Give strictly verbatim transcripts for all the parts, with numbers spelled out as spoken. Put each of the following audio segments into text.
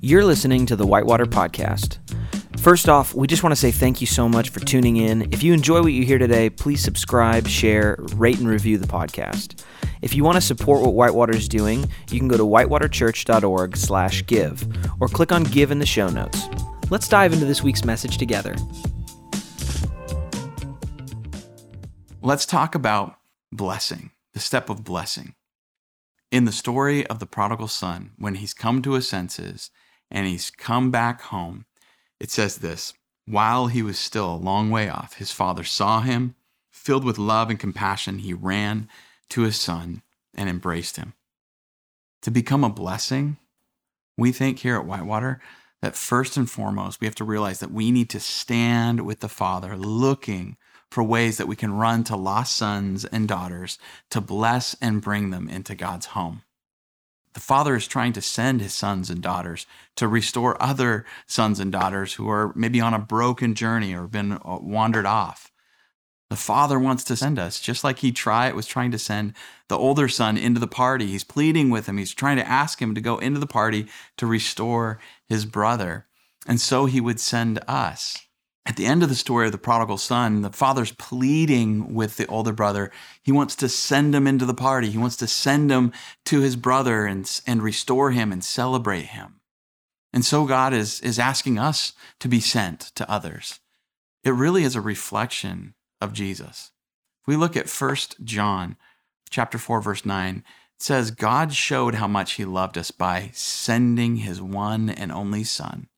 You're listening to the Whitewater Podcast. First off, we just want to say thank you so much for tuning in. If you enjoy what you hear today, please subscribe, share, rate, and review the podcast. If you want to support what Whitewater is doing, you can go to whitewaterchurch.org slash give or click on Give in the show notes. Let's dive into this week's message together. Let's talk about blessing, the step of blessing. In the story of the prodigal son, when he's come to his senses and he's come back home, it says this: while he was still a long way off, his father saw him. Filled with love and compassion, he ran to his son and embraced him. To become a blessing, we think here at Whitewater that first and foremost, we have to realize that we need to stand with the Father, looking for ways that we can run to lost sons and daughters to bless and bring them into God's home. The Father is trying to send his sons and daughters to restore other sons and daughters who are maybe on a broken journey or been wandered off. The Father wants to send us, just like he tried, was trying to send the older son into the party. He's pleading with him. He's trying to ask him to go into the party to restore his brother. And so he would send us. At the end of the story of the prodigal son, the father's pleading with the older brother. He wants to send him into the party. He wants to send him to his brother and, and restore him and celebrate him. And so God is, is asking us to be sent to others. It really is a reflection of Jesus. If we look at First John chapter four, verse nine, it says, God showed how much he loved us by sending his one and only son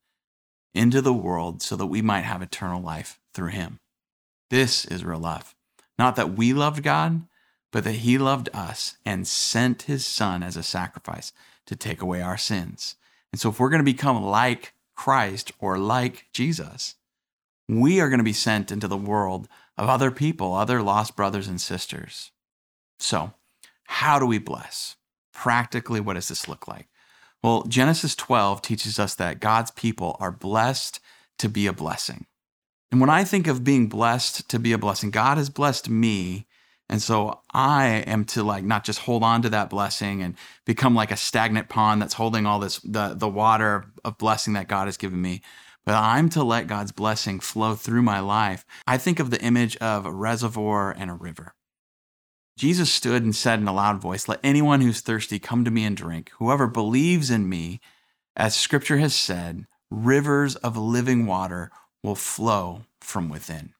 into the world so that we might have eternal life through him. This is real love. Not that we loved God, but that he loved us and sent his son as a sacrifice to take away our sins. And so if we're going to become like Christ or like Jesus, we are going to be sent into the world of other people, other lost brothers and sisters. So how do we bless? Practically, what does this look like? Well, Genesis twelve teaches us that God's people are blessed to be a blessing. And when I think of being blessed to be a blessing, God has blessed me. And so I am to like not just hold on to that blessing and become like a stagnant pond that's holding all this, the, the water of blessing that God has given me, but I'm to let God's blessing flow through my life. I think of the image of a reservoir and a river. Jesus stood and said in a loud voice, "Let anyone who's thirsty come to me and drink. Whoever believes in me, as scripture has said, rivers of living water will flow from within."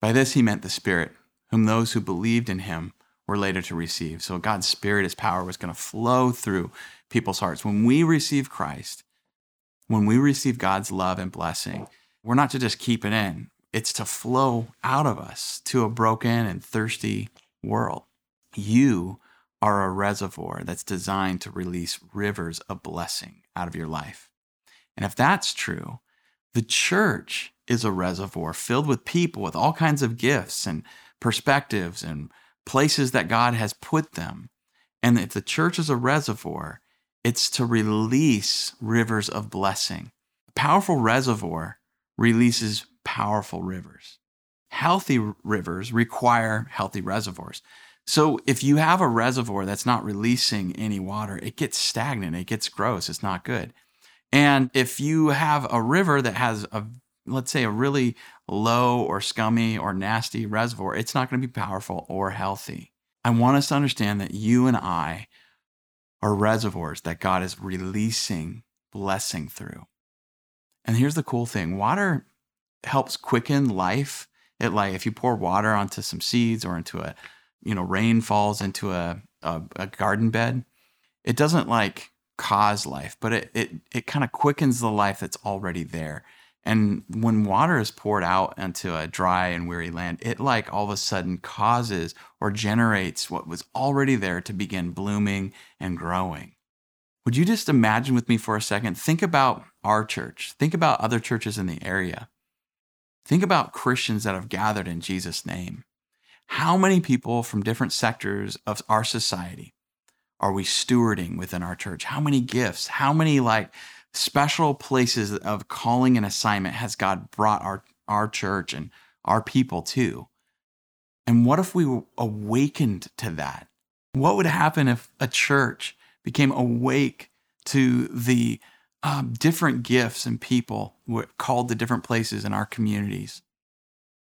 By this he meant the Spirit, whom those who believed in him were later to receive. So God's Spirit, his power, was going to flow through people's hearts. When we receive Christ, when we receive God's love and blessing, we're not to just keep it in. It's to flow out of us to a broken and thirsty world. You are a reservoir that's designed to release rivers of blessing out of your life. And if that's true, the church is a reservoir filled with people with all kinds of gifts and perspectives and places that God has put them. And if the church is a reservoir, it's to release rivers of blessing. A powerful reservoir releases powerful rivers. Healthy rivers require healthy reservoirs. So if you have a reservoir that's not releasing any water, it gets stagnant, it gets gross, it's not good. And if you have a river that has, a, let's say, a really low or scummy or nasty reservoir, it's not going to be powerful or healthy. I want us to understand that you and I are reservoirs that God is releasing blessing through. And here's the cool thing. Water helps quicken life. It like if you pour water onto some seeds or into a, you know, rain falls into a, a, a garden bed, it doesn't like cause life, but it it it kind of quickens the life that's already there. And when water is poured out into a dry and weary land, it like all of a sudden causes or generates what was already there to begin blooming and growing. Would you just imagine with me for a second? Think about our church. Think about other churches in the area. Think about Christians that have gathered in Jesus' name. How many people from different sectors of our society are we stewarding within our church? How many gifts? How many like special places of calling and assignment has God brought our, our church and our people to? And what if we were awakened to that? What would happen if a church became awake to the um, different gifts and people were called to different places in our communities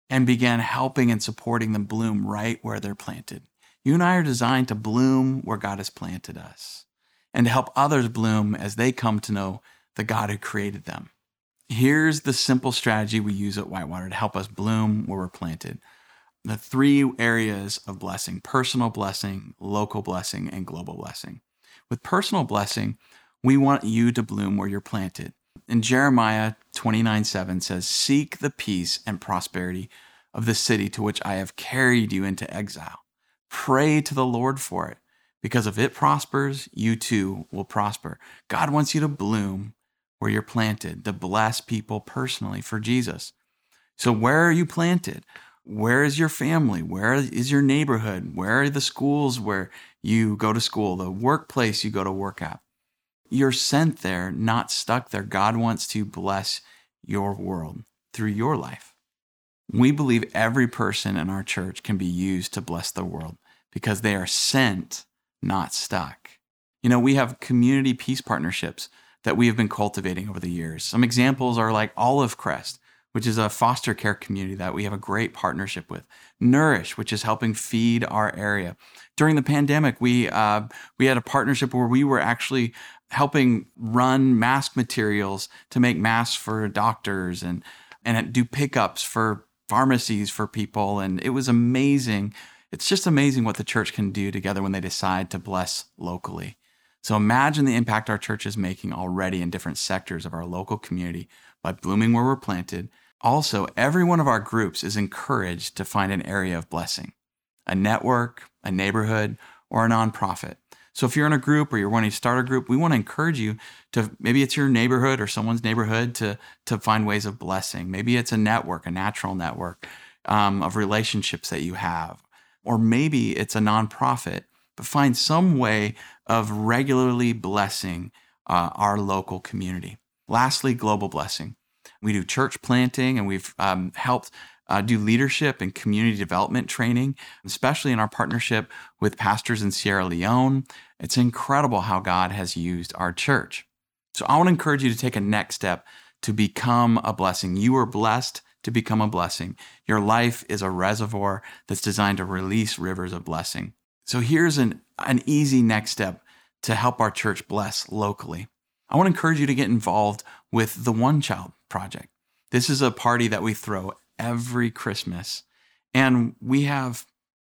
and began helping and supporting them bloom right where they're planted. You and I are designed to bloom where God has planted us and to help others bloom as they come to know the God who created them. Here's the simple strategy we use at Whitewater to help us bloom where we're planted. The three areas of blessing: personal blessing, local blessing, and global blessing. With personal blessing, we want you to bloom where you're planted. And Jeremiah twenty-nine seven says, "Seek the peace and prosperity of the city to which I have carried you into exile. Pray to the Lord for it, because if it prospers, you too will prosper." God wants you to bloom where you're planted, to bless people personally for Jesus. So where are you planted? Where is your family? Where is your neighborhood? Where are the schools where you go to school, the workplace you go to work at? You're sent there, not stuck there. God wants to bless your world through your life. We believe every person in our church can be used to bless the world because they are sent, not stuck. You know, we have community peace partnerships that we have been cultivating over the years. Some examples are like Olive Crest, which is a foster care community that we have a great partnership with. Nourish, which is helping feed our area. During the pandemic, we uh, we had a partnership where we were actually helping run mask materials to make masks for doctors and, and do pickups for pharmacies for people. And it was amazing. It's just amazing what the church can do together when they decide to bless locally. So imagine the impact our church is making already in different sectors of our local community by blooming where we're planted. Also, every one of our groups is encouraged to find an area of blessing, a network, a neighborhood, or a nonprofit. So if you're in a group or you're wanting to start a group, we want to encourage you to, maybe it's your neighborhood or someone's neighborhood, to, to find ways of blessing. Maybe it's a network, a natural network um, of relationships that you have, or maybe it's a nonprofit, but find some way of regularly blessing uh, our local community. Lastly, global blessing. We do church planting, and we've um, helped uh, do leadership and community development training, especially in our partnership with pastors in Sierra Leone. It's incredible how God has used our church. So I want to encourage you to take a next step to become a blessing. You are blessed to become a blessing. Your life is a reservoir that's designed to release rivers of blessing. So here's an, an easy next step to help our church bless locally. I want to encourage you to get involved with the One Child Project. This is a party that we throw every Christmas, and we have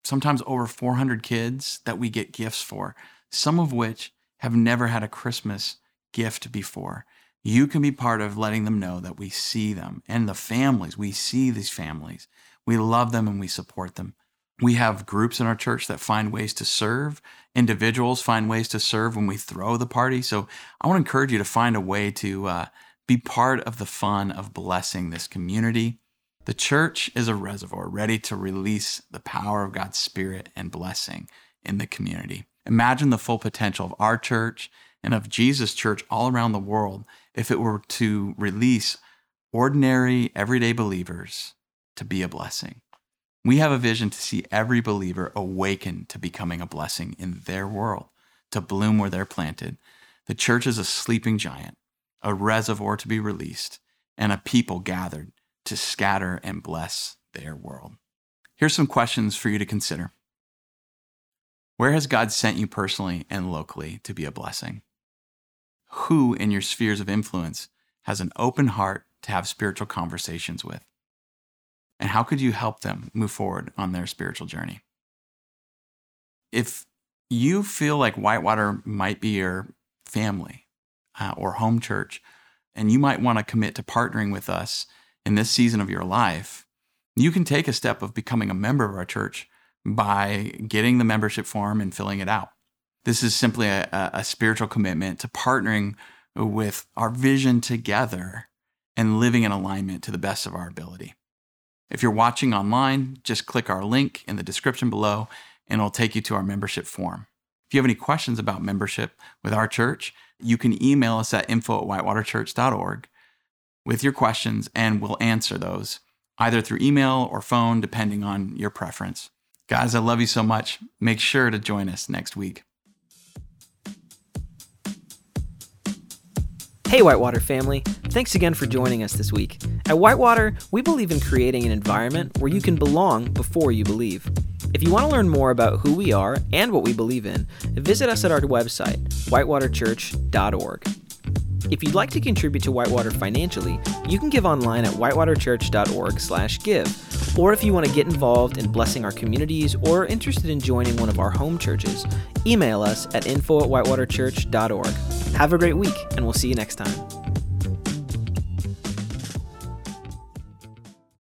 sometimes over four hundred kids that we get gifts for, some of which have never had a Christmas gift before. You can be part of letting them know that we see them and the families. We see these families. We love them and we support them. We have groups in our church that find ways to serve. Individuals find ways to serve when we throw the party. So I want to encourage you to find a way to uh, be part of the fun of blessing this community. The church is a reservoir ready to release the power of God's Spirit and blessing in the community. Imagine the full potential of our church and of Jesus' church all around the world if it were to release ordinary, everyday believers to be a blessing. We have a vision to see every believer awakened to becoming a blessing in their world, to bloom where they're planted. The church is a sleeping giant, a reservoir to be released, and a people gathered to scatter and bless their world. Here's some questions for you to consider. Where has God sent you personally and locally to be a blessing? Who in your spheres of influence has an open heart to have spiritual conversations with? And how could you help them move forward on their spiritual journey? If you feel like Whitewater might be your family uh, or home church, and you might want to commit to partnering with us in this season of your life, you can take a step of becoming a member of our church by getting the membership form and filling it out. This is simply a, a spiritual commitment to partnering with our vision together and living in alignment to the best of our ability. If you're watching online, just click our link in the description below and it'll take you to our membership form. If you have any questions about membership with our church, you can email us at info at whitewater church dot org with your questions, and we'll answer those either through email or phone, depending on your preference. Guys, I love you so much. Make sure to join us next week. Hey Whitewater family, thanks again for joining us this week. At Whitewater, we believe in creating an environment where you can belong before you believe. If you want to learn more about who we are and what we believe in, visit us at our website, whitewater church dot org. If you'd like to contribute to Whitewater financially, you can give online at whitewater church dot org slash give. Or if you want to get involved in blessing our communities or are interested in joining one of our home churches, email us at info at whitewater church dot org. Have a great week, and we'll see you next time.